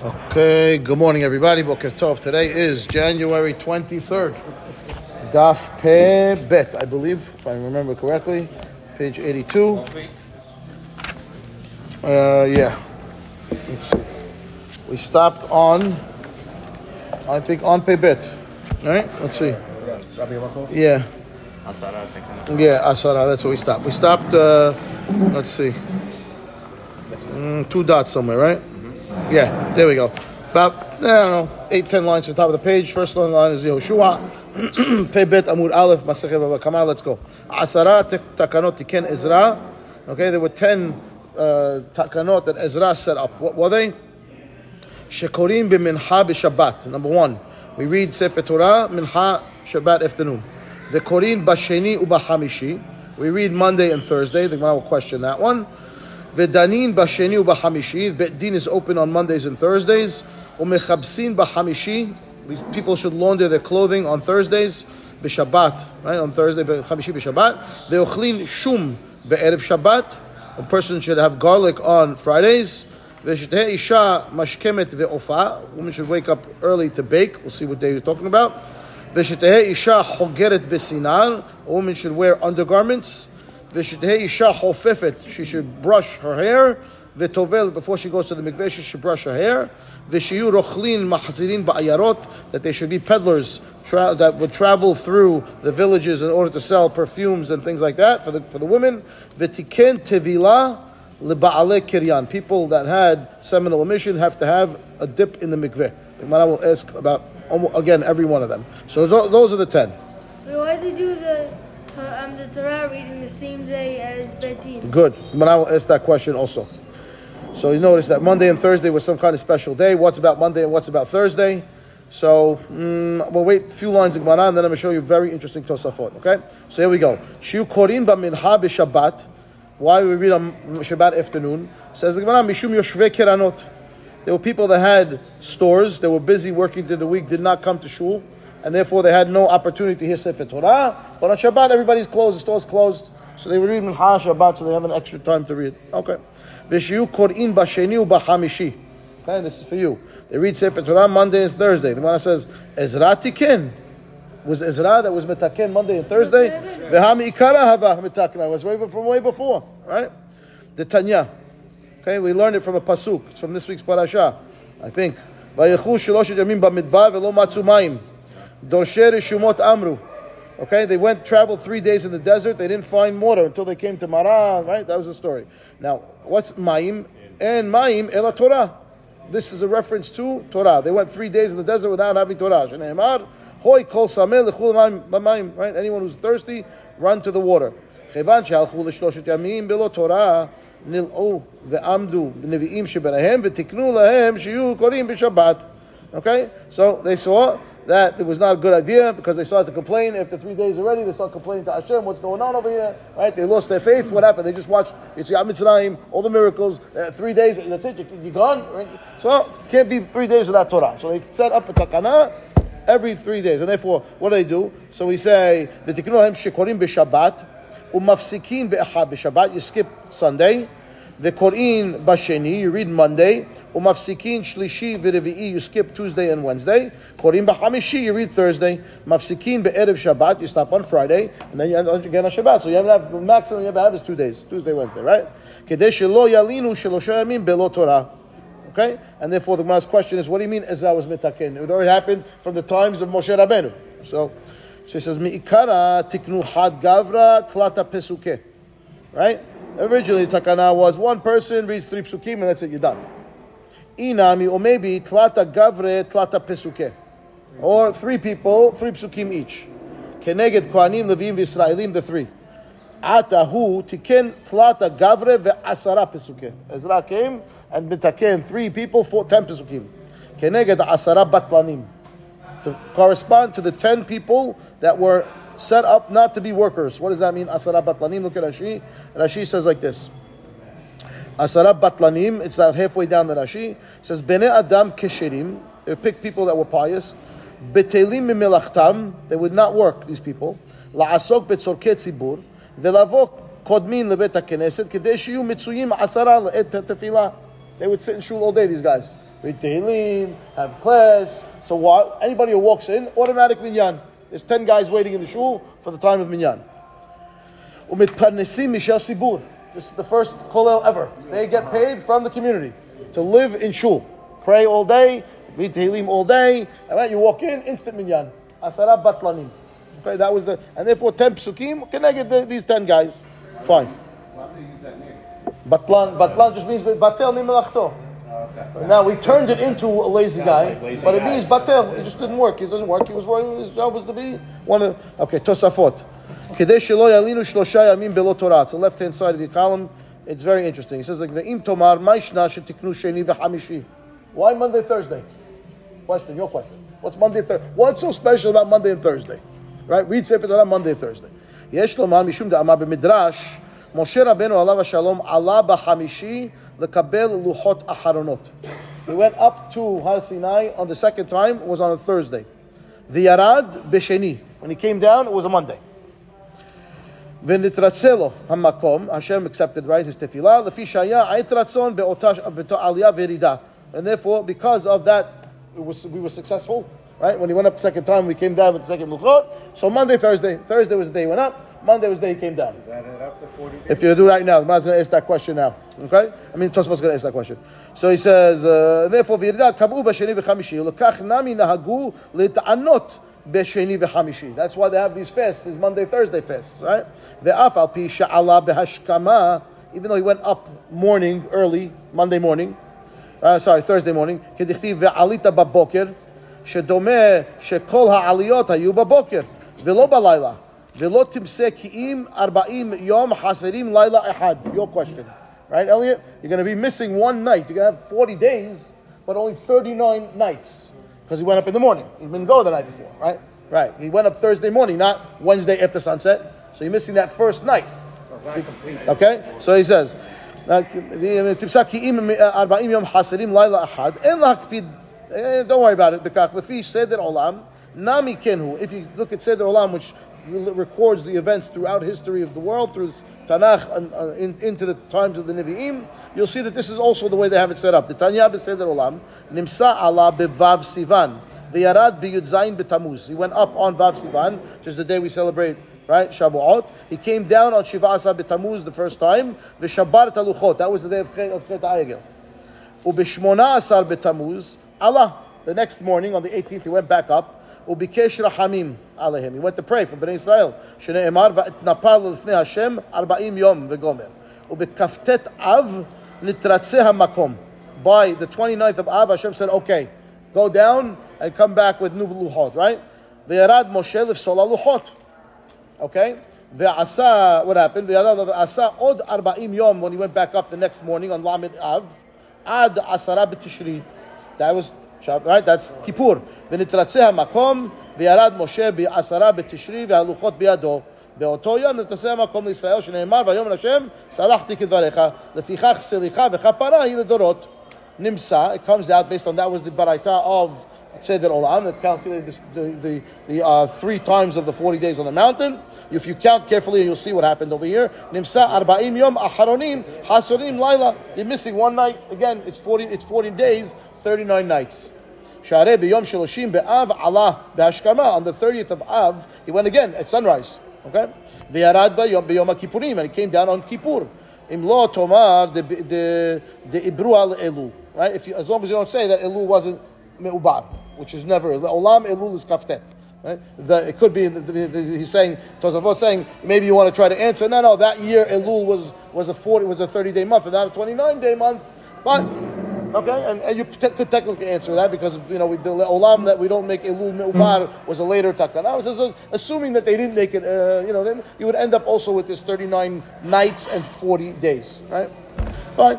Okay, good morning everybody. Boker Tov. Today is January 23rd. Daf Pe Bet, I believe, if I remember correctly. Page 82. Let's see. We stopped on, I think, on Pe Bet. Right? Let's see. Yeah. Asara, Asara, that's where we stopped. We stopped, let's see. Two dots somewhere, right? Yeah, there we go. About, I don't know, 8-10 lines to the top of the page. First line is Yehoshua. Pe Bet Amud Aleph, Masechet Bava Kama. Let's go. Asara takanot tiken Ezra. Okay, there were 10 takanot that Ezra set up. What were they? Shekorim b'minha b'shabbat. Number one, we read Sefer Torah, Minha Shabbat afternoon. V'oklin shum b'erev Shabbat. We read Monday and Thursday. The Gemara will question that one. V'danin b'sheniu b'shamishii. Bet Din is open on Mondays and Thursdays. V'mechabsin b'shamishii. People should launder their clothing on Thursdays. B'shabbat, right? On Thursday, b'chamishi b'shabbat. V'oklin shum b'erev Shabbat. A person should have garlic on Fridays. V'shetehe isha mashkemet ve'ofaa. Women should wake up early to bake. We'll see what day you're talking about. V'shetehe isha hogeret besinar. A woman should wear undergarments. V'shetehe isha hofefet. She should brush her hair. V'tovel, before she goes to the Mikveh, she should brush her hair. Veshiyu Kor'in basheniu b'chamishi, that they should be peddlers that would travel through the villages in order to sell perfumes and things like that for the women. V'tiken tevilah leba'alei kiryan. People that had seminal emission have to have a dip in the Mikveh. The Gemara will ask about, again, every one of them. So those are the 10. Wait, why did they do the Torah reading the same day as Bet Din? Good. But I will ask that question also. So you notice that Monday and Thursday was some kind of special day. What's about Monday and what's about Thursday? So we'll wait a few lines in Gemara and then I'm going to show you a very interesting Tosafot. Okay? So here we go. Veshiyu Kor'in basheniu b'shamishii. Why we read on Shabbat afternoon? Says the Gemara, mishum yoshvei kiranot. There were people that had stores, they were busy working through the week, did not come to shul, and therefore they had no opportunity to hear Sefer Torah. But on Shabbat, everybody's closed, the store's closed, so they would read Minha Shabbat, so they have an extra time to read. Okay. Veshiyu Kor'in b'sheniu b'shamishii. Okay, this is for you. They read Sefer Torah Monday and Thursday. The Gemara says, Ezra tiken. Was Ezra that was metaken Monday and Thursday? V'hami ikara hava metakna was from way before, right? The Tanya. Okay, we learned it from a pasuk. It's from this week's parasha, I think. Vayechu shalosh yamim bamidbar velo matzu ma'im. Dorshei reshumot amru. Okay, they traveled 3 days in the desert. They didn't find water until they came to Marah, right? That was the story. Now, what's Ma'im? And Ma'im ela Torah. This is a reference to Torah. They went 3 days in the desert without having Torah. Shneimar. Hoi kol sameh lechul b'mayim, right? Anyone who's thirsty, run to the water. Chevan shehalchu l'shloshet yamim b'lo Torah nil'u ve'amdu b'nevi'im shebenahem v'tiknu lahem sheyu korim b'shabbat. Okay? So they saw that it was not a good idea because they started to complain. After 3 days already, they started complaining to Hashem, what's going on over here? Right? They lost their faith. What happened? They just watched Yitzhak Mitzrayim, all the miracles. 3 days, that's it, you're gone. Right? So can't be 3 days without Torah. So they set up a takana every 3 days. And therefore, what do they do? So we say, v'tiknu lahem shekorim b'shabbat, u'mafsikin b'echad b'shabbat. You skip Sunday. V'kor'in b'sheni, you read Monday. U'mafsikin shlishi v'revi'i, you skip Tuesday and Wednesday. Kor'in b'chamishi, you read Thursday. Mafsikin b'erev Shabbat, you stop on Friday. And then you end again on Shabbat. So you have the maximum you ever have is 2 days. Tuesday, Wednesday, right? Kedei shelo yalinu shelosha yamim b'lo Torah. Okay? And therefore the Gemara's question is, what do you mean Ezra was mitaken? It already happened from the times of Moshe Rabenu. So she says, Mi'ikara tiknu had gavra tlata pesuke. Right? Originally takana was one person reads 3 psukim and that's it, you're done. Inami, or maybe tlata gavre tlata pesuke. Or 3 people, 3 psukim each. Keneged kohanim levim v'israelim, the 3. Atahu tiken tlata gavre ve'asara pesuke. Ezra came and mitaken 3 people, 10 pesukim. Keneged asara batlanim, to correspond to the 10 people that were set up not to be workers. What does that mean? Asara batlanim. Look at Rashi. Rashi says like this. Asara batlanim. It's about halfway down the Rashi. It says bnei adam kesherim. They picked people that were pious. Betelim mimelachtam. They would not work. These people. La'asok betzorkei tzibur velavok kodmin lebet haKnesset kedei sheyu mitzuyim asara le'et tefila. They would sit in shul all day, these guys. read Tehillim, have class. So what? Anybody who walks in, automatic Minyan. There's 10 guys waiting in the shul for the time of Minyan. This is the first kollel ever. They get paid from the community to live in shul. Pray all day, read Tehillim all day. All right, you walk in, instant Minyan. Asara batlanim. Okay, that was the... And therefore 10 Pesukim, can I get these 10 guys? Fine. Why do you use that name? Batlan just means batel nimelachto. Now we turned it into a lazy guy, but it means batel. It just didn't work. It doesn't work. He was working. His job was to be one of the... Okay, Tosafot. It's the left-hand side of your column. It's very interesting. It says like the im tomar maishna shetiknu sheni v'chamishi. Why Monday, Thursday? Question, your question. What's Monday and Thursday? What's so special about Monday and Thursday? Right? Read Sefer Torah Monday and Thursday. Yesh lomar mishum de'ama b'midrash Moshe Rabenu alav shalom ala b'chamishi lekabel luchot acharonot. He went up to Har Sinai on the second time. It was on a Thursday. V'yarad b'sheni. When he came down, it was a Monday. V'nitratzelo hamakom. Hashem accepted right his tefillah. Lefi shaya ait ratzon be'otash aliyah v'rida. And therefore, because of that, we were successful. Right? When he went up the second time, we came down with the second Luchot. So Monday, Thursday. Thursday was the day he went up. Monday was the day he came down. Is that after 40 days? If you do right now, the Gemara's going to ask that question now. Okay? I mean, Tosafot's going to ask that question. So he says, therefore, that's why they have these fasts, these Monday, Thursday fasts. Right? Even though he went up morning, early, Monday morning. Thursday morning. שדומה שכל העליות היו בבוקר ולא בלילה ולא תמצא כי אם 40 יום חסרים לילה אחד. Your question, right, Elliot? You're going to be missing one night. You're going to have 40 days, but only 39 nights because he went up in the morning. He didn't go the night before, right? Right. He went up Thursday morning, not Wednesday after sunset. So you're missing that first night. Okay. So he says, תמצא כי אם 40 יום חסרים לילה אחד, אין להקפיד. Don't worry about it. If you look at Seder Olam, which records the events throughout history of the world, through Tanakh and into the times of the Nevi'im, you'll see that this is also the way they have it set up. The Tanya b'Seder Olam, Nimsa ala b'Vav Sivan, v'yarad b'Yudzayin b'Tamuz. He went up on Vav Sivan, which is the day we celebrate, right, Shavuot. He came down on Shiva Asa b'Tamuz the first time, v'shabar taluchot. That was the day of Chet HaYegel. U'b'shmona asar b'Tamuz, Allah, the next morning on the 18th, he went back up. Ubikesh rahamim alehim. He went to pray for Bnei Israel. Shnei emar va'etnapal lefnei Hashem 40 yom v'gomer. Ubikaftet av nitratzeh hamakom. By the 29th of Av, Hashem said, "Okay, go down and come back with new luchot." Right? Ve'yarad Moshe lefsola luchot. Okay. Ve'asa. What happened? Ve'yarad asa od 40 yom when he went back up the next morning on Lamed Av. Ad Asara b'Tishri. That was, right, that's Kippur. V'nitratzeh hamakom, v'yarad Moshe b'asara b'tishri, v'haluchot b'yado. Be'oto yom nitratzeh hamakom l'Yisrael, shene'emar v'yom Hashem, salachti kedvarecha, lefichach selicha v'chapara hi l'dorot. Nimsa, it comes out based on that was the baraita of Seder Olam, that calculated the 3 times of the 40 days on the mountain. If you count carefully, you'll see what happened over here. Nimsa 40 yom acharonim, hasorim laila. You're missing one night. Again, it's 40 days. 39 nights. On the 30th of Av, he went again at sunrise. Okay? And he came down on Kippur. Right? If you, as long as you don't say that Elul wasn't Me'ubab, which is never. Olam Elul is Kaftet. Right? It could be, he's saying, Tosafot's saying, maybe you want to try to answer. No, that year Elul was a 30-day month and not a 29-day month. But... Okay, and you could technically answer that because, the Olam that we don't make Elul Me'ubar was a later Takana. So assuming that they didn't make it, then you would end up also with this 39 nights and 40 days, right? Fine.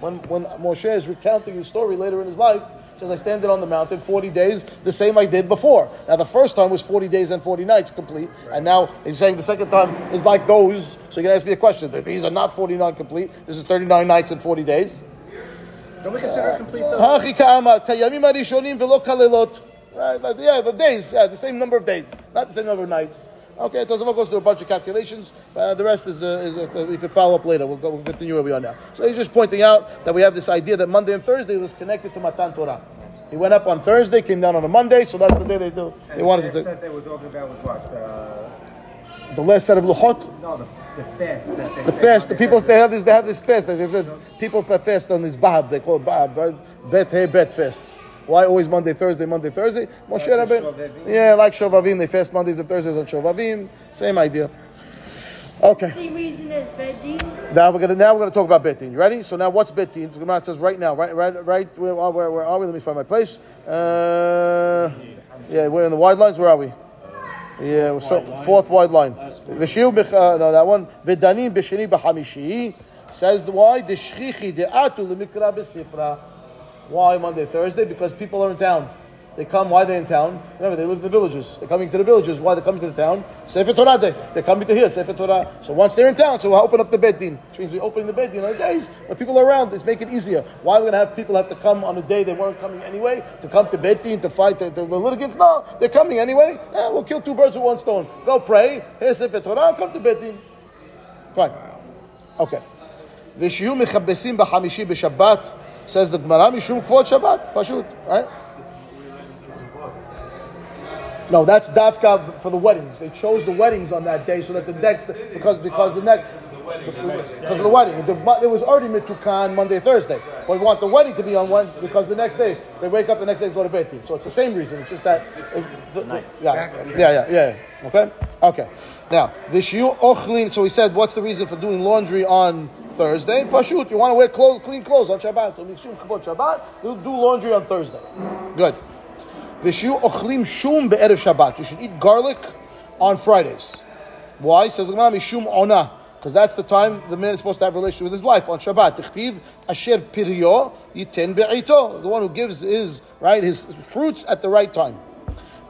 When Moshe is recounting his story later in his life, he says, I stand on the mountain 40 days, the same I did before. Now, the first time was 40 days and 40 nights complete. Right. And now he's saying the second time is like those. So you can ask me a question. These are not 49 complete. This is 39 nights and 40 days. Don't we consider it complete, though? Right, the days. The same number of days. Not the same number of nights. Okay, Tosafot goes through a bunch of calculations. The rest is we could follow up later. We'll continue where we are now. So he's just pointing out that we have this idea that Monday and Thursday was connected to Matan Torah. He went up on Thursday, came down on a Monday, so that's the day they do. And they wanted to. The set they were talking about was what? The last set of Luchot? No, the fast set. The fast. The people they have this fast. People fast on this Bahab. They call it Bahab. Bet fasts. Why always Monday, Thursday? Moshe Rabenu. Yeah, like Shovavim, they fast Mondays and Thursdays on Shovavim. Same idea. Okay. Same reason as Bet Din. Now we're gonna talk about Bet Din. You ready? So now what's Bet Din? The Gemara says right now, right. Where are we? Let me find my place. Yeah, we're in the wide lines. Where are we? Yeah, fourth wide line. No, that one. V'danin b'sheniu b'shamishii says why the shchichi de'atu lemikra b'sifra. Why Monday, Thursday? Because people are in town. They come. Why they're in town? Remember, they live in the villages. They're coming to the villages. Why they're coming to the town? Sefer Torah day. They're coming to here. Sefer Torah. So once they're in town, so we'll open up the Bet Din. Which means we open the Bet Din on the days when people are around. It's make it easier. Why are we going to have people have to come on a day they weren't coming anyway to come to Bet Din to fight the litigants? No, they're coming anyway. We'll kill two birds with one stone. Go pray. Here's Sefer Torah. Come to Bet Din. Fine. Okay. Veshiyu Mechabsin b'shamishii b'Shabbat says the Gemara mishum kvod Shabbat pashut right. No, that's dafka for the weddings. They chose the weddings on that day so that the next because of the wedding. It was already mitukan Monday, Thursday. But we want the wedding to be on Wednesday because the next day they wake up the next day and go to Bet Din. So it's the same reason. It's just that yeah. Okay. Now v'shiu ochlin. So we said, what's the reason for doing laundry on Thursday? Pashut. You want to wear clean clothes on Shabbat. So mishum kavod Shabbat. You'll do laundry on Thursday. Good. Veshiyu ochlim shum b'erev Shabbat. You should eat garlic on Fridays. Why? Says the Gemara mishum ona, because that's the time the man is supposed to have a relationship with his wife on Shabbat. Tichtiv asher piryo yiten be'ito. The one who gives his fruits at the right time.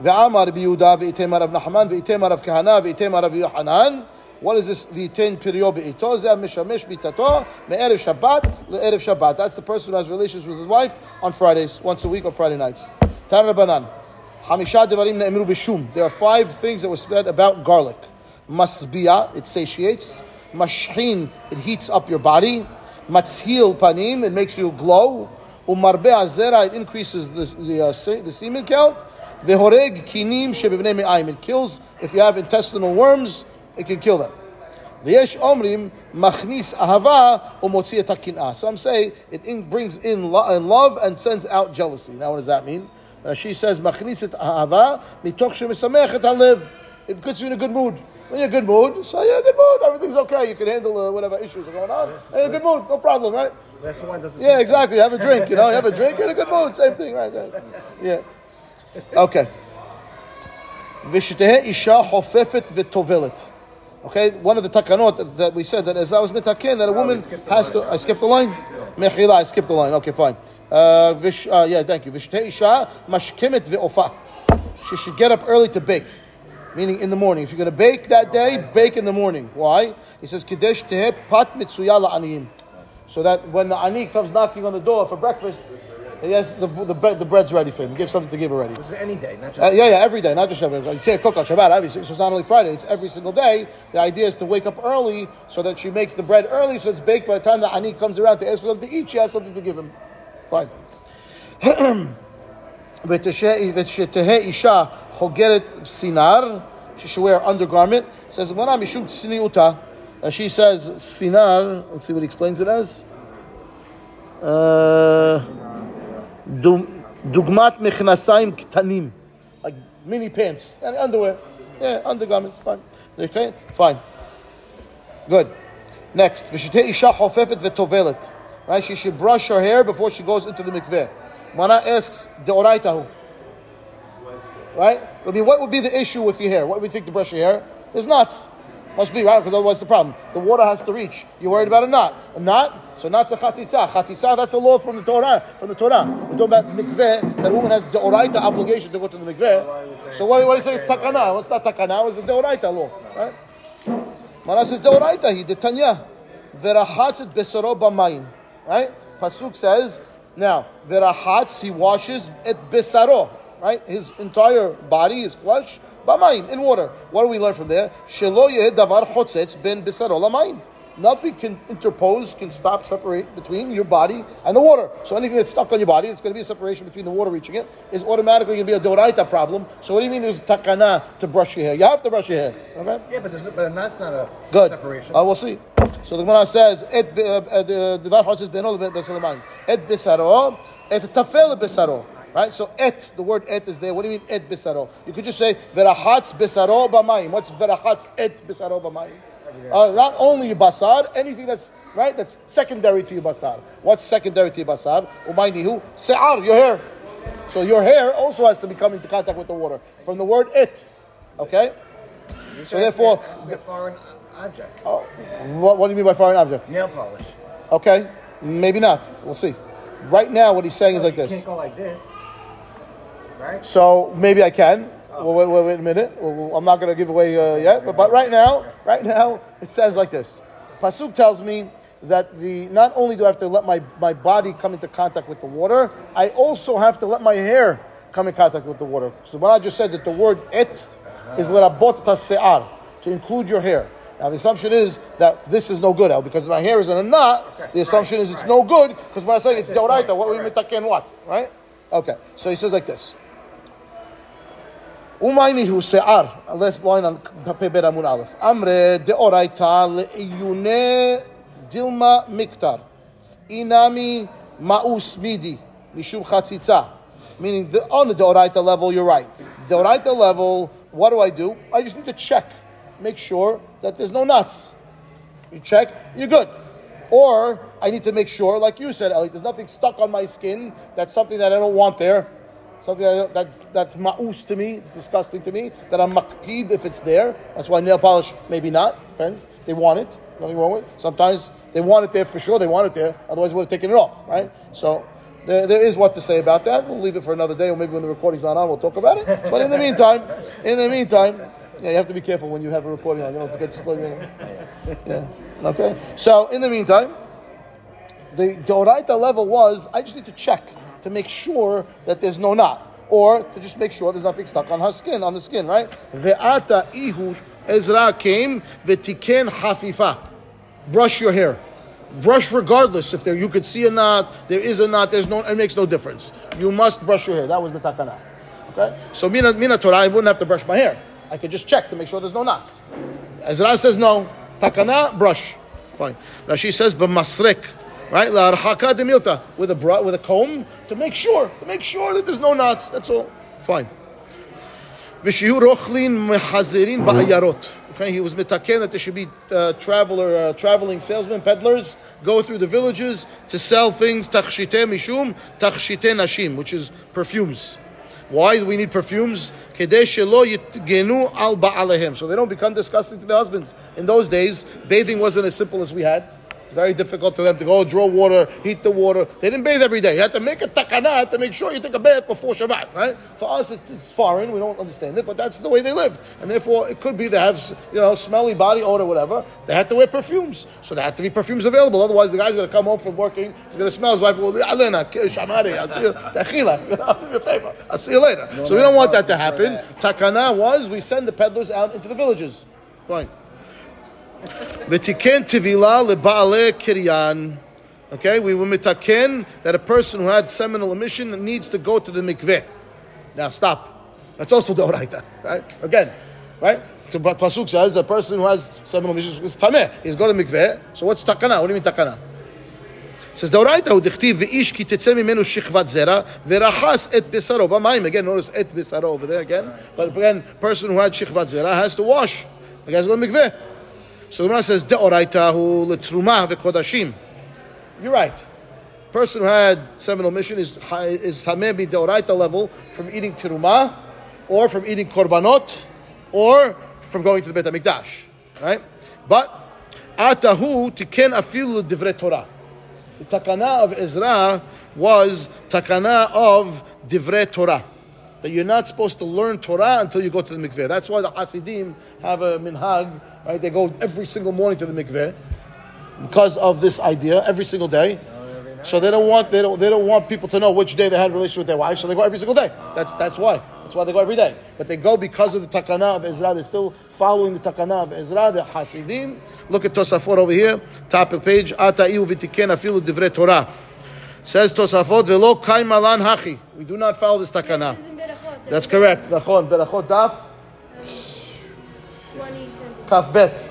Ve'amar b'Yehuda ve'itemar av Nachman ve'itemar av Kahana ve'itemar av Yohanan. What is this? V'yiten piryo be'ito zeh mishamesh b'itato me'erev Shabbat le'erev Shabbat. That's the person who has relations with his wife on Fridays, once a week on Friday nights. There are 5 things that were said about garlic. Masbiya, it satiates. Mashhin, it heats up your body. Matzhil panim, it makes you glow. Umarbeh azera, it increases the semen count. Vehoreg kinim shebibnei me'ayim, it kills. If you have intestinal worms, it can kill them. V'yesh omrim machnis ahava umotzi etakina. Some say it brings in love and sends out jealousy. Now, what does that mean? Rashi says, "Machnis et ha'ava mitoch shemesamech et halev." It puts you in a good mood. When you're in a good mood, so you're in a good mood. Everything's okay. You can handle whatever issues are going on. You're in a good mood, no problem, right? That's the one doesn't. Yeah, exactly. Have a drink. You have a drink. You're in a good mood. Same thing, right? Yeah. Okay. V'shetehe isha hogeret v'tovelet. Okay, one of the takanot that we said that as I was mitaken that a woman has to. I skipped the line. Mechila, I skipped the line. Okay, fine. Thank you. V'shetehe isha mashkemet ve'ofaa. She should get up early to bake, meaning in the morning. If you're going to bake that day, bake in the morning. Why? He says, "Kedesh teheh pat mitzuya la'aniyim," so that when the ani comes knocking on the door for breakfast, yes, the bread's ready for him. Give something to give already. This is any day, not just every day, not just Shabbat. You can't cook on Shabbat, obviously. So it's not only Friday; it's every single day. The idea is to wake up early so that she makes the bread early, so it's baked by the time the ani comes around to ask for them to eat. She has something to give him. Fine. V'shetehe isha hogeret besinar. She should wear undergarment. Says the Gemara mishum tsiniuta. She says sinar. Let's see what he explains it as. Dugmat mechnasayim ktanim, like mini pants and underwear. Yeah, undergarments. Fine. Okay. Fine. Good. Next, v'shetehe isha hofefet v'tovelet. Right, she should brush her hair before she goes into the mikveh. Mana asks deoraitahu. Right? I mean, what would be the issue with your hair? What do we think to brush your hair? There's knots. Must be, right? Because otherwise the problem. The water has to reach. You're worried about a knot. A knot? So knot's a chatzitza. Chatzitza, that's a law from the Torah. We're talking about mikveh, that a woman has deoraita obligation to go to the mikveh. So what do you say? It's takana. What's not takana? It's a deoraita law. Right? Mana says deoraita. He did Tanya. Verahatzit besoro b'mayim. Right? Pasuk says, now, Verahatz, he washes et besaro, right? His entire body, his flesh, B'ma'im, in water. What do we learn from there? Shelo yeh davar chotzetz ben besaro la'ma'im. Nothing can interpose, can stop, separate between your body and the water. So anything that's stuck on your body, it's going to be a separation between the water reaching it, is automatically going to be a doraita problem. So what do you mean there's takana to brush your hair? You have to brush your hair. Okay? Yeah, but that's not a good separation. I will see. So the Gemara says, et besaro, et tafel besaro. Right? So et, the word et is there. What do you mean et besaro? You could just say, verahatz besaro b'mayim. What's verahatz et besaro b'mayim? Not only your basar, anything that's right, that's secondary to your basar. What's secondary to your basar? Umaynihu se'ar, your hair. So your hair also has to be coming into contact with the water from the word it. Okay. So therefore, a foreign object. Oh, what do you mean by foreign object? Nail polish. Okay, maybe not. We'll see. Right now, what he's saying is like this. You can't go like this, right? So maybe I can. Well, wait a minute. Well, I'm not going to give away yet, but right now, it says like this. Pasuk tells me that not only do I have to let my body come into contact with the water, I also have to let my hair come in contact with the water. So when I just said that the word et is lerabot tase'ar, to include your hair. Now the assumption is that this is no good, Al, because my hair is in a knot. Okay. The assumption is it's no good, because when I say it's doraita, what we mitaken what, right? Okay, so he says like this. Umaynihu se'ar, last line on Pe Bet Amun Aleph. Amre de'oraita le'iyune dilma miktar. Inami ma'us midi. Mishum chatzitza. Meaning, on the de'oraita level, you're right. De'oraita level, what do? I just need to check. Make sure that there's no nuts. You checked, you're good. Or, I need to make sure, like you said, Eli, there's nothing stuck on my skin. That's something that I don't want there. Something that's ma'us to me, it's disgusting to me, that I'm makpid if it's there. That's why nail polish, maybe not, depends. They want it, nothing wrong with it. Sometimes they want it there for sure, otherwise they would have taken it off, right? So there is what to say about that. We'll leave it for another day, or maybe when the recording's not on, we'll talk about it. But in the meantime, yeah, you have to be careful when you have a recording on, you don't forget to plug in. Yeah, okay? So in the meantime, the doraita level was, I just need to check. To make sure that there's no knot, or to just make sure there's nothing stuck on her skin, on the skin, right? Ve'ata ihu, Ezra came, ve'tiken hafifa. Brush your hair. Brush regardless if there you could see a knot, there is a knot, it makes no difference. You must brush your hair. That was the takana. Okay? So mina Torah, I wouldn't have to brush my hair. I could just check to make sure there's no knots. Ezra says no. Takana, brush. Fine. Rashi says, b'masrek. Right, la'arhaka demilta, with a comb to make sure that there's no knots. That's all. Fine. Vishiyu Roklin mehazirin ba'ayarot. Okay, he was mitaken that there should be traveling salesmen, peddlers go through the villages to sell things tachshite mishum tachshite nashim, which is perfumes. Why do we need perfumes? Kedei shelo yitgenu al ba'alehem, so they don't become disgusting to their husbands. In those days, bathing wasn't as simple as we had. Very difficult to them to go draw water, heat the water. They didn't bathe every day. You had to make a takana to make sure you take a bath before Shabbat, right? For us, it's foreign. We don't understand it, but that's the way they lived. And therefore, it could be they have, smelly body odor, whatever. They had to wear perfumes. So there had to be perfumes available. Otherwise, the guy's going to come home from working. He's going to smell his wife. I'll see you later. So we don't want that to happen. Takana was, we send the peddlers out into the villages. Fine. Okay, we were mitaken that a person who had seminal emission needs to go to the mikveh. Now stop. That's also doraita, right? Again, right? So Pasuk says a person who has seminal emission is tameh. He's going to mikveh. So what's takana? What do you mean takana? It says doraita udichtiv veish ki tetze mimenu shichvat zera verachas et besaro b'mayim. Again, notice et besaro over there again. But again, person who had shichvat zera has to wash. The guy's going to mikveh. So the Gemara says, "De'oraitahu letruma vekodashim." You're right. Person who had seminal emission is tameh bi de'oraita level from eating teruma, or from eating korbanot, or from going to the Beit Hamikdash, right? But atahu tiken afilu divrei Torah. The takana of Ezra was takana of divrei Torah. That you're not supposed to learn Torah until you go to the mikveh. That's why the Hasidim have a minhag. Right, they go every single morning to the mikveh because of this idea. Every single day, so they don't want people to know which day they had a relationship with their wife. So they go every single day. That's why. That's why they go every day. But they go because of the Takana of Ezra. They're still following the Takana of Ezra, the Hasidim. Look at Tosafot over here, top of the page. Ata'iu v'tiken afilu divrei Torah. Says Tosafot, v'lo kaim alan hachi. We do not follow this Takana. That's correct. Nachon, berachot daf. 20 Kaf bet.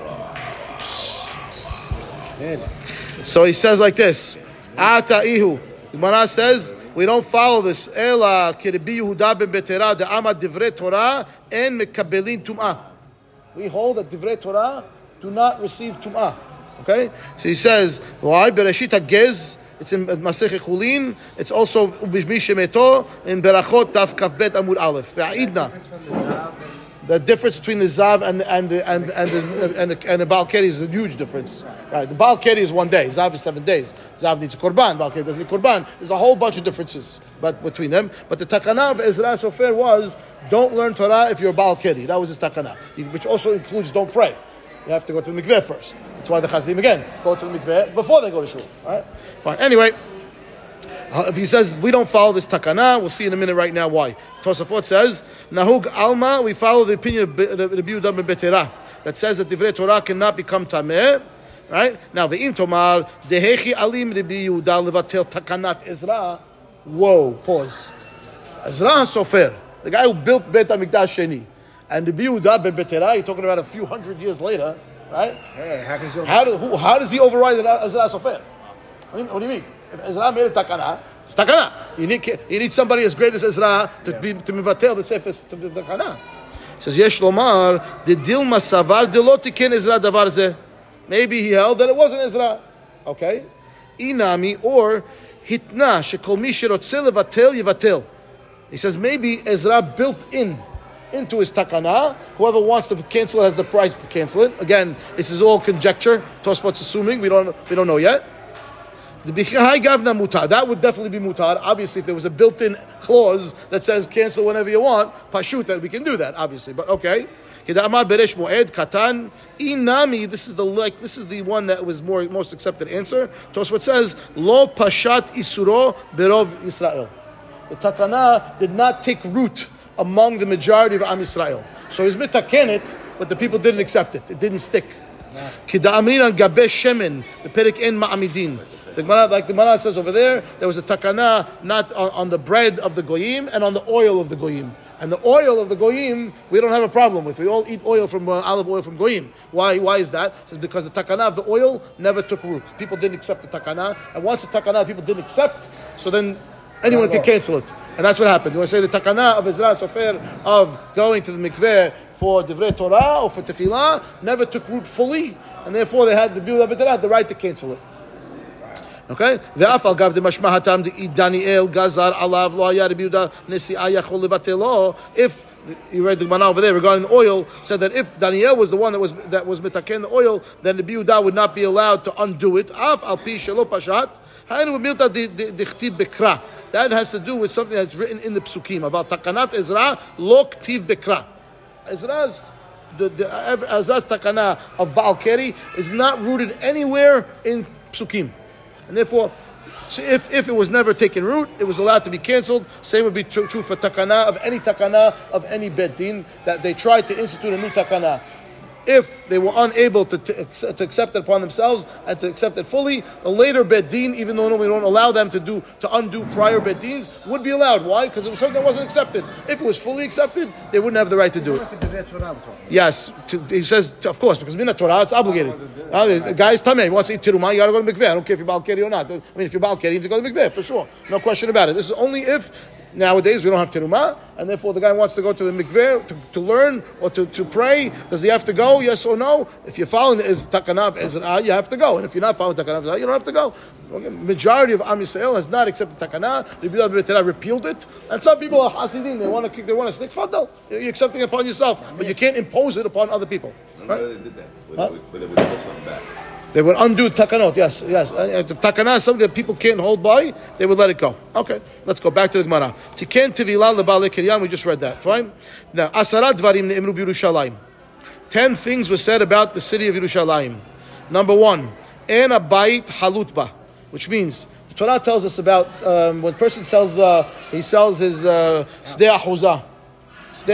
So he says like this. Ata'ihu. The Gemara says, we don't follow this. Ela kiribi Yehuda ben Betera de'amad divrei Torah and mekabelin tum'ah. We hold that divrei Torah do not receive tum'ah. Okay? So he says, why bereshit hagez? It's in Masech Chulin. It's also ubishmi shemeto in berachot daf kavbet amud aleph. Ve'aidna. The difference between the zav and the Baal Keri is a huge difference. Right? The Baal Keri is 1 day. Zav is 7 days. Zav needs a korban. Baal Keri doesn't need korban. There's a whole bunch of differences between them. But the takana of Ezra Sofer was, don't learn Torah if you're Baal Keri. That was his takana, which also includes don't pray. You have to go to the Mikveh first. That's why the Chassidim, again, go to the Mikveh before they go to shul. All right? Fine. Anyway, if he says, we don't follow this takana, we'll see in a minute right now why. Tosafot says, Nahug Alma, we follow the opinion of Rabbi Yehuda ben Betera, that says that Divrei Torah cannot become Tameh. Right? Now, the Im Tomar, Dehechi Alim Rabbi Yehuda Levatel Takanat Ezra. Whoa, pause. Ezra HaSofer, the guy who built Beit HaMikdash Sheni, and Rabbi Yehuda ben Betera, you're talking about a few hundred years later, right? Hey, how does he override Ezra HaSofer? What do you mean? If Ezra made a takana, it's takana. You need somebody as great as Ezra to mivatel the Sefer to the takana. It says Yesh Lomar the Dilma Savar de Lotiken Ezra Davarze. Maybe he held that it wasn't Ezra. Okay, Inami or Hitna Shekol Mishirotzel Levatel Yevatel. He says maybe Ezra built into his takana. Whoever wants to cancel it has the price to cancel it. Again, this is all conjecture. Tosfot's assuming we don't know yet. The B'chai Gavna Mutar, that would definitely be Mutar. Obviously, if there was a built-in clause that says cancel whenever you want, Pashut, that we can do that, obviously. But okay. Kedama Beresh Moed Katan Inami, this is the one that was most accepted answer. Tosfot says, Lo Pashat Isuro Berov Yisrael. The Takana did not take root among the majority of Am Yisrael. So he's mitakenet, but the people didn't accept it. It didn't stick. Keda Amrin and Gabe Shemen, the Perek En Ma'amidin. The Gemara says over there was a takana not on the bread of the goyim and on the oil of the goyim. And the oil of the goyim, we don't have a problem with. We all eat oil from olive oil from goyim. Why is that? It says because the takana of the oil never took root. People didn't accept the takana. And once the takana people didn't accept, so then anyone can cancel it. And that's what happened. You want to say the takana of Ezra Sofer of going to the mikveh for divrei Torah or for tefillah never took root fully. And therefore they had the right to cancel it. Okay? Ve'afal gav de mashmahatam de Daniel gazar alav lo haya Rabbi Yehuda nesi'ah yachol levatelo. If you read the Gemara over there regarding the oil, said that if Daniel was the one that was mitaken the oil, then Rabbi Yehuda would not be allowed to undo it. Af al pi shelo pashat ha'enu milta dichtiv bekra. That has to do with something that's written in the psukim about takanat Ezra lo ktiv bekra. Ezra's takana of Baal Keri is not rooted anywhere in psukim. And therefore, if it was never taken root, it was allowed to be canceled. Same would be true for takana, of any Bet Din, that they tried to institute a new takana. If they were unable to accept it upon themselves and to accept it fully, the later Bet Din, even though we don't allow them to undo prior Bet Dins, would be allowed. Why? Because it was something that wasn't accepted. If it was fully accepted, they wouldn't have the right to do it. Yes, he says, of course, because Minha Torah, it's obligated. The guy is Tameh, he wants to eat Tiruma, you got to go to Mikveh. I don't care if you're Baal Keri or not. I mean, if you're Baal Keri, you have to go to Mikveh, for sure. No question about it. This is only if... Nowadays, we don't have terumah, and therefore the guy wants to go to the mikveh to learn or to pray. Does he have to go? Yes or no? If you're following Takanav Ezra, you have to go. And if you're not following Takanav Ezra, you don't have to go. Okay. Majority of Am Yisrael has not accepted Takana. Rabbi Yehuda ben Betera repealed it. And some people are Hasidim. They want to kick, they want to snick. Fadal. You're accepting it upon yourself, but you can't impose it upon other people. Right? They did that. They would pull something back. They would undo takanot, yes. The takana is something that people can't hold by, they would let it go. Okay, let's go back to the Gemara. Tiken tevilah leba'alei kiryan, we just read that, fine? Now, Asara dvarim ne'emru b'Yerushalayim. 10 things were said about the city of Yerushalayim. Number 1, en habayit halut ba, which means, the Torah tells us about when a person sells his seder ahuzah, He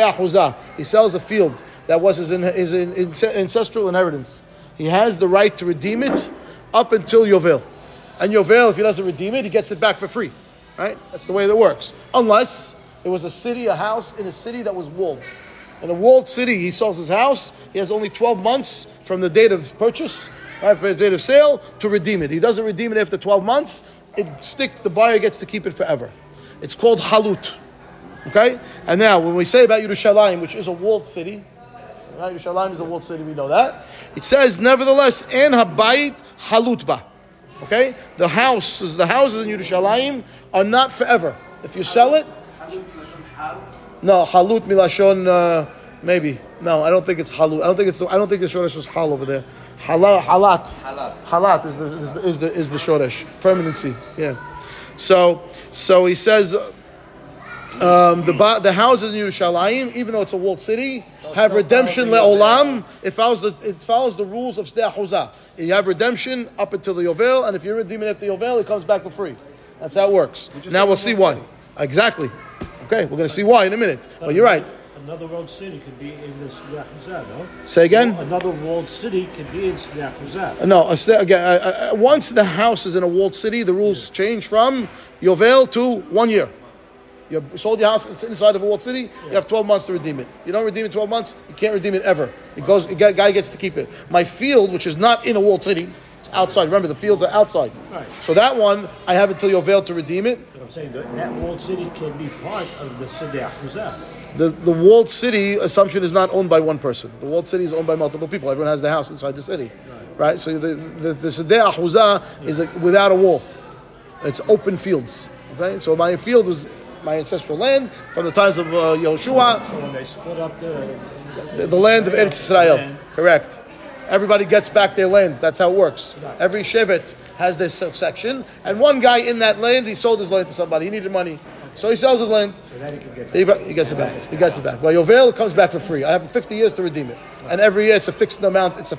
sells a field that was his ancestral inheritance. He has the right to redeem it up until Yovel. And Yovel, if he doesn't redeem it, he gets it back for free. Right? That's the way that works. Unless it was a city, a house in a city that was walled. In a walled city, he sells his house. He has only 12 months from the date of purchase, right, from the date of sale, to redeem it. He doesn't redeem it after 12 months. The buyer gets to keep it forever. It's called halut. Okay? And now, when we say about Yerushalayim, which is a walled city, right? Yerushalayim is a walled city, we know that. It says, nevertheless, en habayit halutba. Okay? The houses in Yerushalayim are not forever. If you sell it... No, halut milashon, maybe. No, I don't think it's halut. I don't think the shoresh was hal over there. Halat is the shoresh. Permanency. Yeah. So he says the houses in Yerushalayim, even though it's a walled city, have redemption le'olam. It follows the rules of Shdei HaChuzah. You have redemption up until the Yovel, and if you redeem it after the Yovel, it comes back for free. That's how it works. Now we'll see why. Exactly. Okay, we're going to see why in a minute. But you're right. Another walled city could be in this Shdei HaChuzah, no? Say again? Another walled city could be in Shdei HaChuzah. No, again, once the house is in a walled city, the rules change from Yovel to 1 year. You sold your house, it's inside of a walled city, you have 12 months to redeem it. You don't redeem it 12 months, you can't redeem it ever. It goes, the guy gets to keep it. My field, which is not in a walled city, it's outside. Remember, the fields are outside. Right. So that one, I have until Yovel to redeem it. But I'm saying that walled city can be part of the Seder Olam. The walled city assumption is not owned by one person. The walled city is owned by multiple people. Everyone has their house inside the city. Right? So the Seder Olam is without a wall. It's open fields. Okay? So my field was... my ancestral land from the times of Yehoshua. So when they split up the land of Eretz Yisrael. Correct. Everybody gets back their land. That's how it works. Right. Every Shevet has their section. And one guy in that land, he sold his land to somebody. He needed money. So he sells his land. So that he can get back. He gets it back. Well, Yovel comes back for free. I have 50 years to redeem it. Right. And every year it's a fixed amount. It's the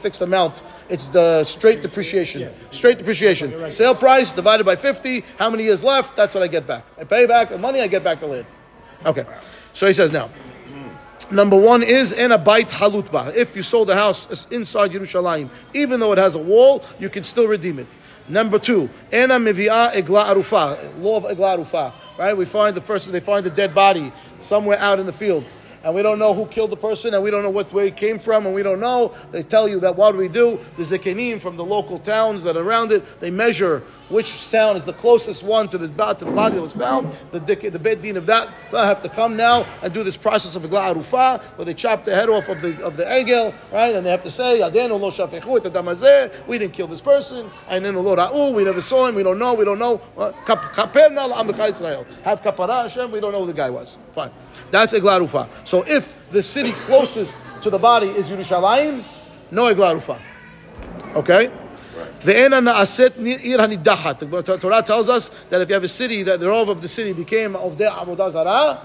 straight depreciation. Yeah. Straight depreciation. Right. Sale price divided by 50. How many years left? That's what I get back. I pay back the money. I get back the land. Okay. So he says now. Number one is in a bait halutba. If you sold the house inside Yerushalayim, even though it has a wall, you can still redeem it. Number two, ena mivia egla arufa, law of egla arufa. Right, they find the dead body somewhere out in the field, and we don't know who killed the person, and we don't know what where he came from, and we don't know. They tell you that what do we do? The zekenim from the local towns that are around it, they measure which town is the closest one to the body that was found. The Bet Din of that will have to come now and do this process of Egla Arufa, where they chop the head off of the egel, right? And they have to say, we didn't kill this person, and then we never saw him, we don't know. Have kapara Hashem, we don't know who the guy was. Fine. That's Egla Arufa. So if the city closest to the body is Yerushalayim, no Egla Arufa. Okay? The Torah tells us that if you have a city that the rov of the city became of the avodah zarah,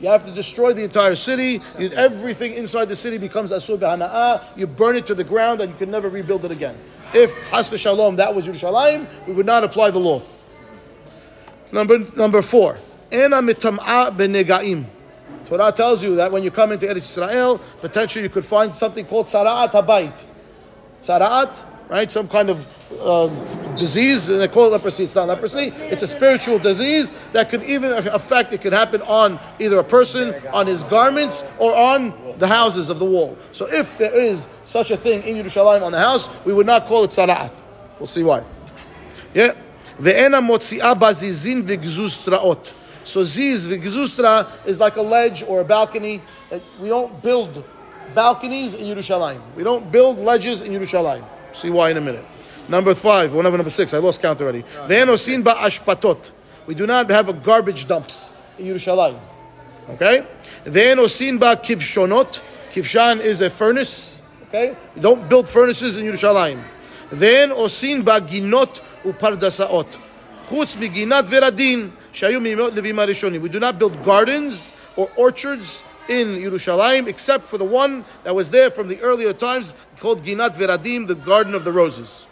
you have to destroy the entire city. Everything inside the city becomes asur b'hana'ah. You burn it to the ground and you can never rebuild it again. If has v'shalom that was Yerushalayim, we would not apply the law. Number four, ena mitam'a b'negaim. Torah tells you that when you come into Eretz Israel, potentially you could find something called tzara'at habayit. Tzara'at, right? Some kind of disease, and they call it leprosy. It's not leprosy. It's a spiritual disease that could even affect, it could happen on either a person, on his garments, or on the houses of the wall. So if there is such a thing in Yerushalayim on the house, we would not call it tzara'at. We'll see why. Yeah. Ve'ena motzi'a bazizin v'gzustra'ot. So ziz v'gzustra is like a ledge or a balcony. We don't build balconies in Yerushalayim. We don't build ledges in Yerushalayim. See why in a minute. Number five, whatever number six, I lost count already. Ve'enosin ba'ashpatot. We do not have a garbage dumps in Yerushalayim. Okay? Ve'enosin ba'kivshonot. Kivshan is a furnace. Okay? We don't build furnaces in Yerushalayim. Ve'enosin ba'ginot upardasaot. Chutz miginat veradin. We do not build gardens or orchards in Yerushalayim, except for the one that was there from the earlier times called Ginat Veradim, the Garden of the Roses.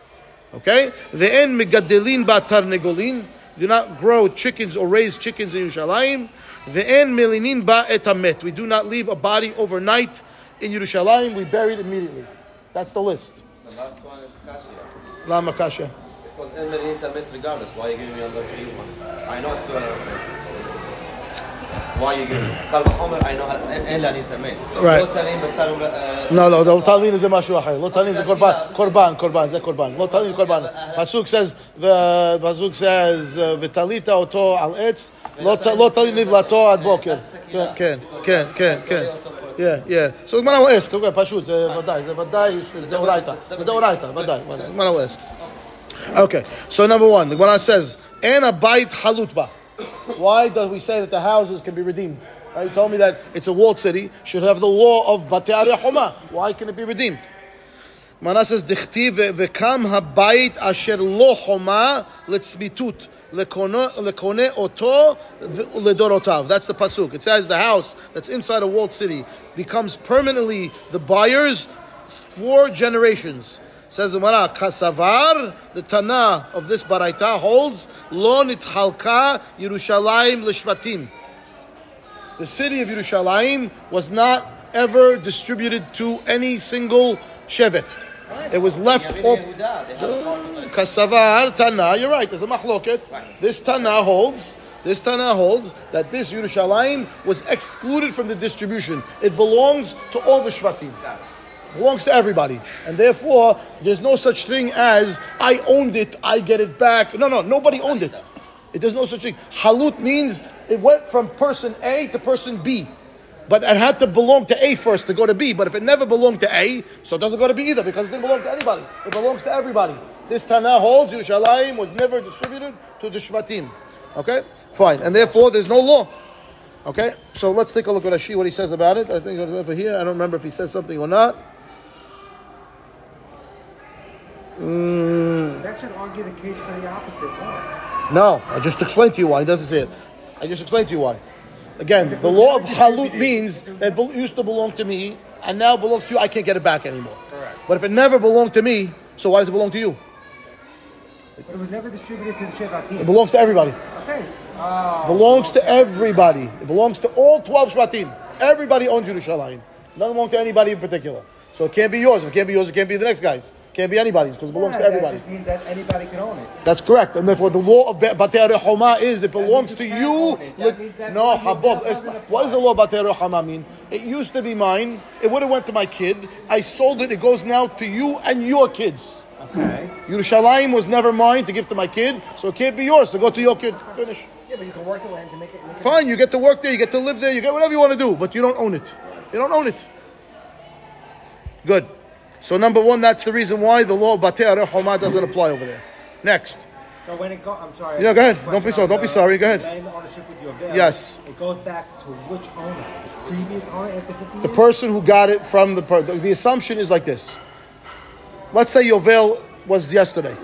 Okay? Ve'en megadelin ba'tarnegolin. Do not grow chickens or raise chickens in Yerushalayim. Ve'en melinin ba et hamet. We do not leave a body overnight in Yerushalayim. We bury it immediately. That's the list. The last one is Kasha. Lama Kasha. Because en melinin hamet regardless. Why are you giving me another one? I know it's still why are you giving me? Kalvachomer, I know en lanin hamet. Right. No. Talin is a mashuachai. Talin is a korban. Korban. It's a korban. Talin is korban. Pasuk says v'talita oto al etz. לא תלי נבלתו עד בוקר. כן. So מה הוא עסק? פשוט, זה ודאי, זה דאורייתא, ודאי. מה הוא עסק? Okay, so number one, the Gemara says, אין הבית חלות בה. Why do we say that the houses can be redeemed? Right? You told me that it's a walled city, should have the law of בתי ערי חומה. Why can it be redeemed? Gemara says, דכתיב וקם הבית אשר לא חומה לצמיתות. That's the pasuk. It says the house that's inside a walled city becomes permanently the buyer's 4 generations. Says the Gemara, Kasavar, the Tana of this Baraita holds Lo nitchalka Yerushalayim l'shvatim. The city of Yerushalayim was not ever distributed to any single shevet. It was left off. Kasavar Tana, you're right. There's a machloket. This Tana holds that this Yerushalayim was excluded from the distribution. It belongs to all the Shvatim. It belongs to everybody, and therefore there's no such thing as I owned it, I get it back. No, nobody owned it. There's no such thing. Halut means it went from person A to person B. But it had to belong to A first to go to B. But if it never belonged to A, so it doesn't go to B either because it didn't belong to anybody. It belongs to everybody. This Tana holds Yerushalayim was never distributed to the Shvatim. Okay? Fine. And therefore, there's no law. Okay? So let's take a look at Rashi, what he says about it. I think over here, I don't remember if he says something or not. That should argue the case for the opposite law. No. I just explained to you why. He doesn't say it. I just explained to you why. Again, the law of halut means that it used to belong to me and now belongs to you. I can't get it back anymore. Correct. But if it never belonged to me, so why does it belong to you? But it was never distributed to the Shvatim. It belongs to everybody. Okay. Belongs to everybody. It belongs to all 12 Shvatim. Everybody owns Yerushalayim. None belongs to anybody in particular. So it can't be yours. If it can't be yours, it can't be the next guy's. It can't be anybody's because it belongs to everybody. That just means that anybody can own it. That's correct. And therefore, the law of Batei Rehoma is it belongs to you. No, Habab. What does the law of Batei Rehoma mean? It used to be mine. It would have went to my kid. I sold it. It goes now to you and your kids. Okay. Yerushalayim was never mine to give to my kid, so it can't be yours to go to your kid. Finish. Yeah, but you can work the land to make it. Fine. You get to work there. You get to live there. You get whatever you want to do, but you don't own it. You don't own it. Good. So number one, that's the reason why the law of Batei Rehoma doesn't apply over there. Next. So when it goes, I'm sorry. Yeah, go ahead. Don't be sorry. Go ahead. Yes. It goes back to which owner? The previous owner after 50 years? The person who got it from the person. The assumption is like this. Let's say Yovel was yesterday.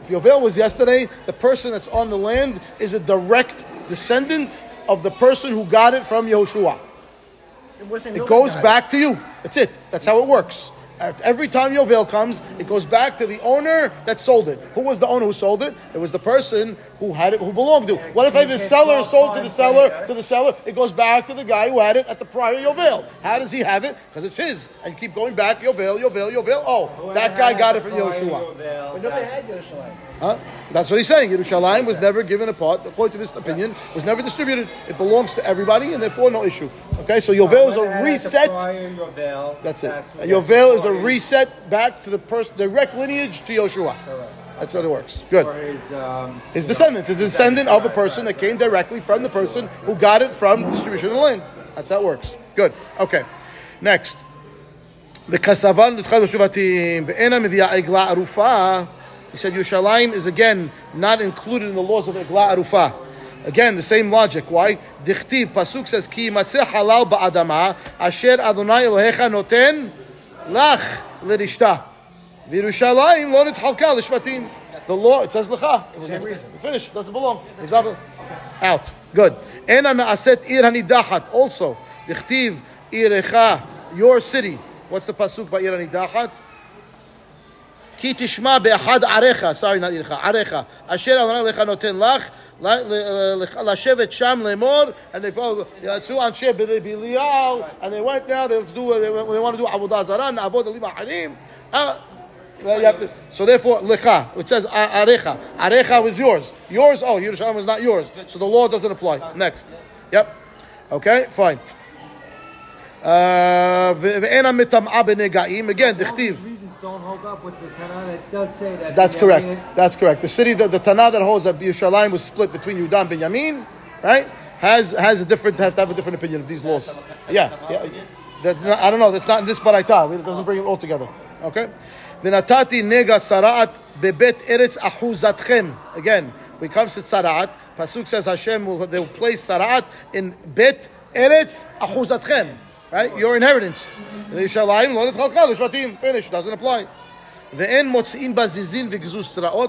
If Yovel was yesterday, the person that's on the land is a direct descendant of the person who got it from Yehoshua. It goes back to you. That's it. That's how it works. Every time Yovel comes, it goes back to the owner that sold it. Who was the owner who sold it? It was the person who had it, who belonged to it. What if the seller sold to the seller? It goes back to the guy who had it at the prior Yovel. How does he have it? Because it's his. And you keep going back, Yovel. Oh, that guy got it from Yehoshua. But nobody had Yerushalayim. Huh? That's what he's saying. Yerushalayim was never given apart, according to this opinion, was never distributed. It belongs to everybody, and therefore no issue. Okay, so Yovel is a reset. That's it. Yovel is a reset back to the person, direct lineage to Yehoshua. Correct. That's how it works. Good. Or his descendants. His descendant of a person that came directly from the person who got it from distribution of the land. That's how it works. Good. Okay. Next. The Kasavan l'tchad l'shuvatim ve'ena mevia egla arufa. He said Yerushalayim is again not included in the laws of Egla Arufa. Again, the same logic. Why? Dichtiv pasuk says ki yimatzeh halal ba'adama asher Adonai Elohecha noten lach l'rishta v'Yerushalayim lo nitchalka l'shvatim. The law it says lecha. It was never finished. It doesn't belong. It's not out. Good. Ena na'aset ir hanidahat. Also, dichtiv irecha your city. What's the pasuk by ir hanidahat? Ki tishma be'achad arecha. Sorry, not ircha. Arecha. Asher Adonai lecha noten lach Lashevet Sham Lemor, and they both Anshe Bilial, and they went down. Let's do what they want to do. Avodah Zarah, Avodah Libahanim. So therefore, lecha, it says arecha. Arecha was yours. Yours, oh, Yerushalayim was not yours. So the law doesn't apply. Next. Yep. Okay, fine. Again, dichtiv. Don't hold up with the Tanah that does say that. That's correct. That's correct. The city, the Tanah that holds that Yerushalayim was split between Yehuda and Binyamin, right? Has to have a different opinion of these laws. That, I don't know. That's not in this Baraita. It doesn't bring it all together. Okay. V'natati nega Saraat bebet eretz achuzatchem. Again, we come to Saraat. Pasuk says Hashem will place Saraat in bet eretz achuzatchem. Right? Your inheritance. Finish. Doesn't apply.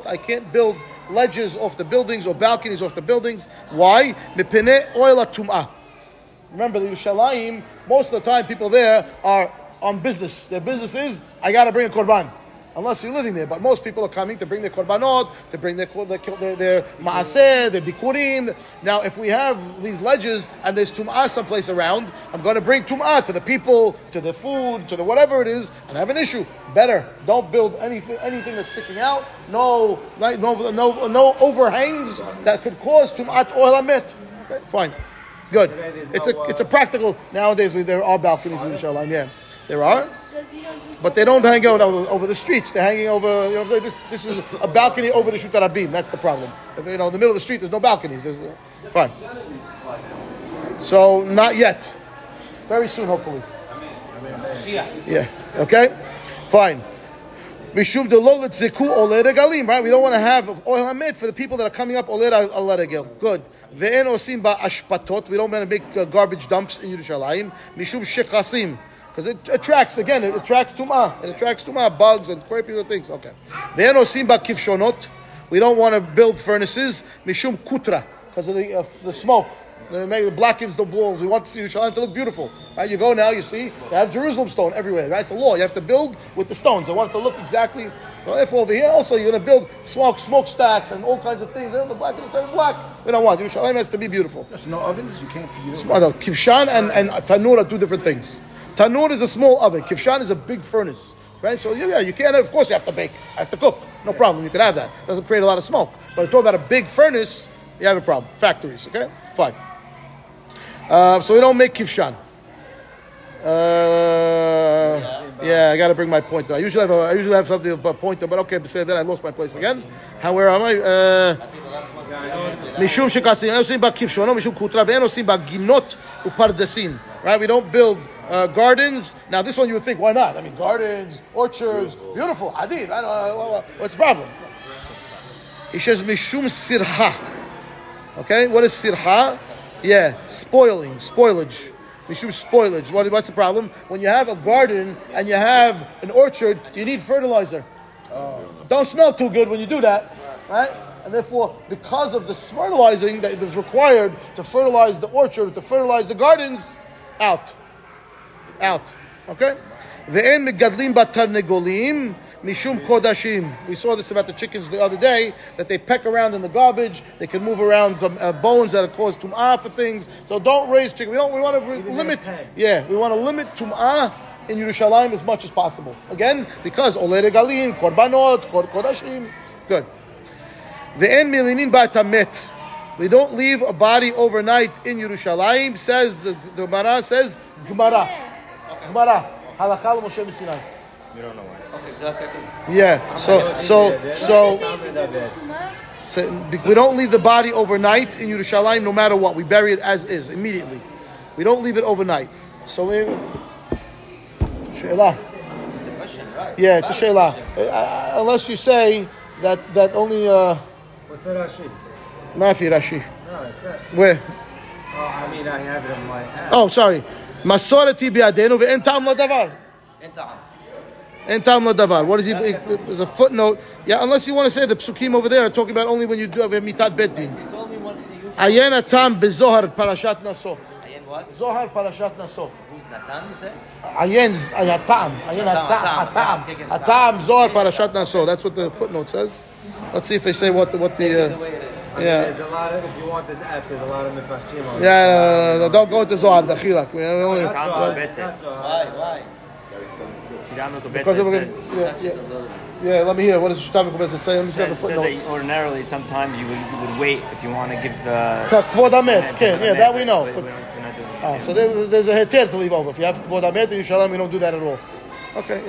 I can't build ledges off the buildings or balconies off the buildings. Why? Remember, the Yerushalayim, most of the time people there are on business. Their business is, I got to bring a korban. Unless you're living there. But most people are coming to bring their korbanot, to bring their ma'aseh, their bikurim. Now, if we have these ledges and there's tum'ah someplace around, I'm going to bring tum'ah to the people, to the food, to the whatever it is, and I have an issue. Better. Don't build anything that's sticking out. No overhangs that could cause tum'at oil amit. Okay, fine. Good. It's a practical. Nowadays, there are balconies in Yerushalayim. Yeah, there are. But they don't hang out over the streets. They're hanging over, you know what I'm saying? This is a balcony over the Shutar Abim. That's the problem. You know, in the middle of the street, there's no balconies. Fine. So, not yet. Very soon, hopefully. Yeah. Okay? Fine. Mishum delo l'tzeku oleh regalim, right? We don't want to have oil hamid for the people that are coming up oleh regel. Good. Ve'en osim ba'ashpatot. We don't want to make garbage dumps in Yerushalayim. Mishum shechasim. Because it attracts tumah. It attracts tumah, bugs and crappy things. Okay. We don't want to build furnaces. Mishum kutra. Because of the smoke. Maybe it blackens the walls. We want to see Yerushalayim to look beautiful. Right? You go now, you see, they have Jerusalem stone everywhere. Right? It's a law. You have to build with the stones. They want it to look exactly. So if over here also you're going to build smokestacks and all kinds of things. The black will turn black. We don't want it. Yerushalayim has to be beautiful. There's no ovens. You can't. Kivshan and tanur are two different things. Tanur is a small oven. Kivshan is a big furnace, right? So you can't. Of course, you have to bake, I have to cook. No problem. You can have that. It doesn't create a lot of smoke. But if you talk about a big furnace, you have a problem. Factories, okay? Fine. So we don't make kivshan. I got to bring my pointer. I usually have something about pointer, but okay. Besides that, I lost my place again. Where am I? Mishum shekasim. I'm saying about kivshan. No, mishum kutra. Ve'en osim ba ginot upardesim. Right? We don't build. Gardens. Now, this one you would think, why not? I mean, gardens, orchards, beautiful. Hadid. What's the problem? He says, Mishum sirha. Okay, what is sirha? Yeah, spoilage. Mishum spoilage. What's the problem? When you have a garden and you have an orchard, you need fertilizer. Don't smell too good when you do that, right? And therefore, because of the fertilizing that is required to fertilize the orchard, to fertilize the gardens, out. Okay? Ve'en megadlim batarnegolim mishum kodashim. We saw this about the chickens the other day, that they peck around in the garbage. They can move around some bones that are caused tum'ah for things. So don't raise chickens. We want to limit tum'ah in Yerushalayim as much as possible. Again, because oleh regalim, korbanot, kodashim. Good. Ve'en milinin batamet. We don't leave a body overnight in Yerushalayim, says the Gemara, Halakha Moshe Sinai. You don't know why. Okay, exactly. Yeah. So we don't leave the body overnight in Yerushalayim, no matter what. We bury it as is immediately. We don't leave it overnight. So we. Sheila. It's a question, right? Yeah, it's a sheila. Unless you say that only. What's the Rashi? Mafi Rashi. No, it's it. Where? Oh, I mean, I have it on my app. Oh, sorry. Masorati bi'adenu ve'en ta'am ladavar. En ta'am ladavar. What is he? There's a footnote. Yeah, unless you want to say the psukim over there are talking about only when you do have a mitat bet din. Ayen atam bezohar parashat naso. Ayen what? Zohar parashat naso. Who's natam? You said? Ayen atam zohar parashat naso. That's what the footnote says. Let's see if they say what the Yeah. There's a lot of, if you want this app, there's a lot of mifashim on it. Yeah, no, don't go to Zohar, the Chilak. Why? Because let me hear. What does Shtavik Kobetzit say? Let me see if I put it. Ordinarily, sometimes you would wait if you want to give the... Kvod Amet, okay, yeah, that we know. So there's a heter to leave over. If you have Kvod Amet in Yushalayim, we don't do that at all. Okay,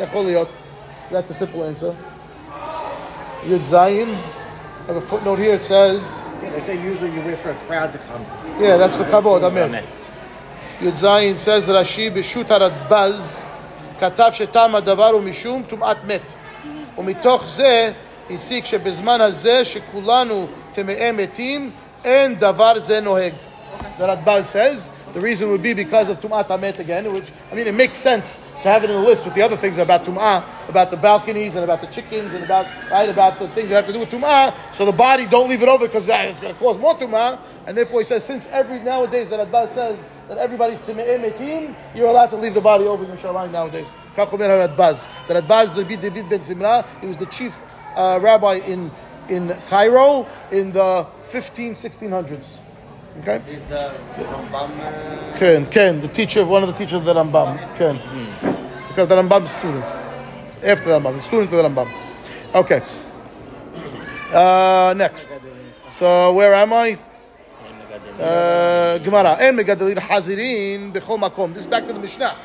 that's a simple answer. Yud Zayin. I have a footnote here. It says... Yeah, they say usually you wait for a crowd to come. Yeah, that's for Kvod Amet. Yud Zayin says, Rashi B'shut HaRadbaz כתב שטעם הדבר הוא משום טומאת מת. ומתוך זה הסיק שבזמן הזה שכולנו טמאי מתים, אין דבר זה נוהג. The Radbaz says, the reason would be because of Tum'at HaMet again, which, I mean, it makes sense to have it in the list with the other things about Tum'ah, about the balconies and about the chickens and about the things that have to do with Tum'ah, so the body don't leave it over because it's going to cause more Tum'ah, and therefore he says, since nowadays the Radbaz says that everybody's Timei Metim, you're allowed to leave the body over in Yerushalayim nowadays. Kach Omer HaRadbaz. The Radbaz, Rabbi David ben Zimra, he was the chief rabbi in Cairo in the 1600s. Okay. He's the Rambam. Ken, the teacher, one of the teachers of the Rambam. Ken, because the Rambam's student. After the Rambam, the student of the Rambam. Okay. Next. So where am I? Gemara. En megadelir hazirin bechol makom. This is back to the Mishnah.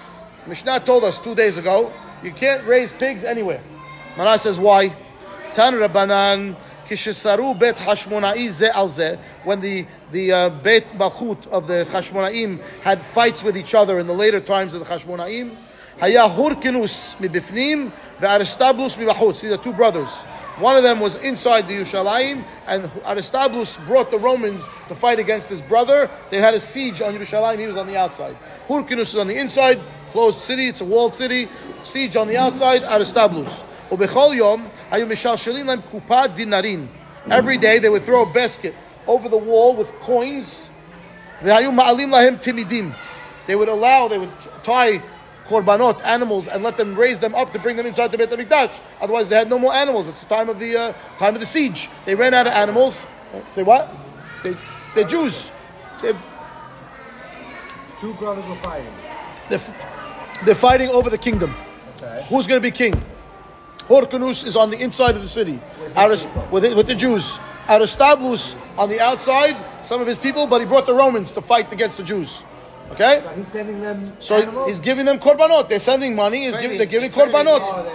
Mishnah told us 2 days ago you can't raise pigs anywhere. Manah says why? Tanu Rabbanan. When the Bet Malchut of the Chashmonaim had fights with each other in the later times of the Chashmonaim, these are two brothers. One of them was inside the Yerushalayim, and Aristablus brought the Romans to fight against his brother. They had a siege on Yerushalayim, he was on the outside. Hyrcanus is on the inside, closed city, it's a walled city, siege on the outside, Aristablus. Every day they would throw a basket over the wall with coins. They would tie korbanot, animals, and let them raise them up to bring them inside the Beit HaMikdash. Otherwise they had no more animals. It's the time of the siege. They ran out of animals. Say what? They're Jews. Two brothers were fighting. They're fighting over the kingdom. Okay. Who's going to be king? Hyrcanus is on the inside of the city with the Jews. Aristablus on the outside, some of his people, but he brought the Romans to fight against the Jews. Okay? So he's sending them. So animals? He's giving them korbanot. They're sending money. They're giving korbanot.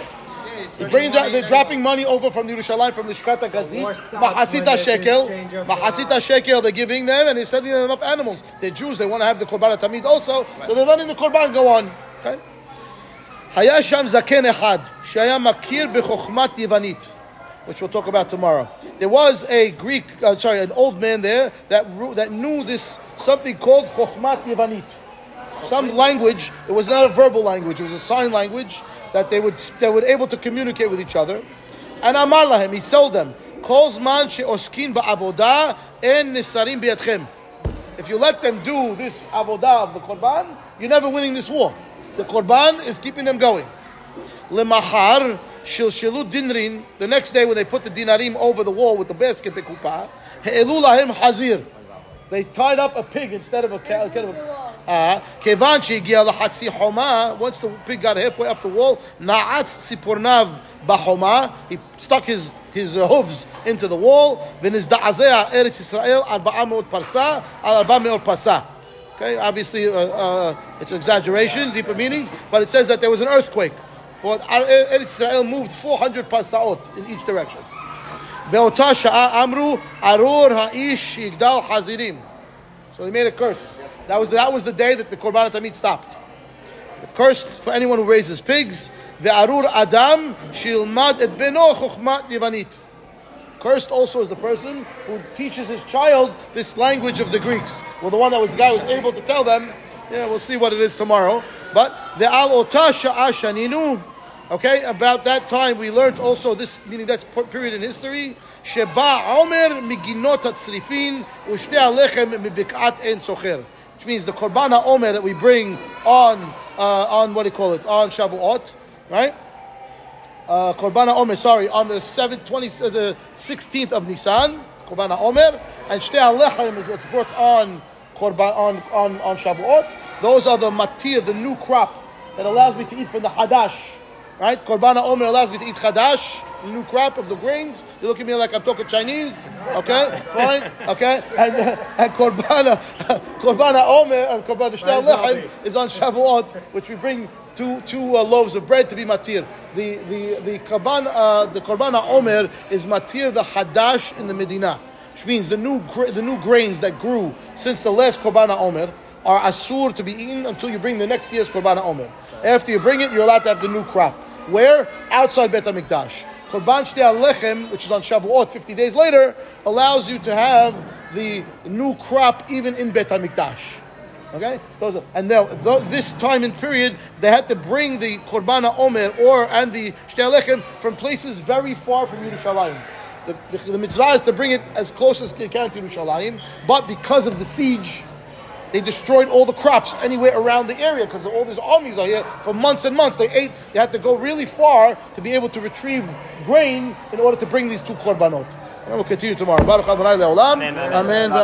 They're dropping money over from the Yerushalayim, from the Shkata Gazit. Mahasita shekel. They're giving them, and he's sending them up animals. They're Jews. They want to have the korbanot tamid also, right. So they're letting the korban go on. Okay? Haya sham zaken echad shaya makir b'chochmat Yevanit, which we'll talk about tomorrow. There was a an old man there that knew this something called chochmat Yevanit, some language. It was not a verbal language; it was a sign language that they were able to communicate with each other. And Amar lahem, he told them, "Kol zman she'oskin ba'avoda en nisarim b'yadchem." If you let them do this avodah of the korban, you're never winning this war. The korban is keeping them going. Lemahar shilshilu dinrin. The next day, when they put the dinarim over the wall with the basket, the kupa he'elu lahem hazir. They tied up a pig instead of a cow. Kevanchi giya lahatzi homa. Once the pig got halfway up the wall, naatz sipornav bahoma. He stuck his hooves into the wall. V'nizda'azeh eretz Yisrael 400 parsa al 400 parsa. Okay, obviously it's an exaggeration, deeper meanings, but it says that there was an earthquake. Israel moved 400 parsaot in each direction. So they made a curse. That was the day that the Korban HaTamid stopped. The curse for anyone who raises pigs. Cursed also is the person who teaches his child this language of the Greeks. Well, the one that was the guy who was able to tell them, we'll see what it is tomorrow. But the al otasha ashaninu, okay, about that time we learned also this, meaning that's period in history. Sheba omer miginot hatzrifin ushte alechem mibikat en socher, which means the korbana omer that we bring on Shavuot, right? Korbana Omer, on the 16th of Nisan, Korban HaOmer, and Shtei HaLechem is what's brought on Shavuot. Those are the matir, the new crop that allows me to eat from the Hadash. Right? Korban HaOmer allows me to eat Hadash, the new crop of the grains. You look at me like I'm talking Chinese. Okay? Fine? Okay? And Korban HaOmer and Korban Shtei HaLechem is on Shavuot, which we bring two loaves of bread to be matir. The Korban HaOmer is matir the Hadash in the Medina, which means the new grains that grew since the last Korban HaOmer are asur to be eaten until you bring the next year's Korban HaOmer. After you bring it, you're allowed to have the new crop. Where? Outside Beit HaMikdash. Korban Shtei HaLechem, which is on Shavuot, 50 days later, allows you to have the new crop even in Beit HaMikdash. Okay? And now, this time and period, they had to bring the Korban HaOmer and the Shtei HaLechem from places very far from Yerushalayim. The mitzvah is to bring it as close as they can to Yerushalayim, but because of the siege, they destroyed all the crops anywhere around the area because all these armies are here for months and months. They had to go really far to be able to retrieve grain in order to bring these two korbanot. And we'll continue tomorrow. Baruch Adonai le'olam. Amen.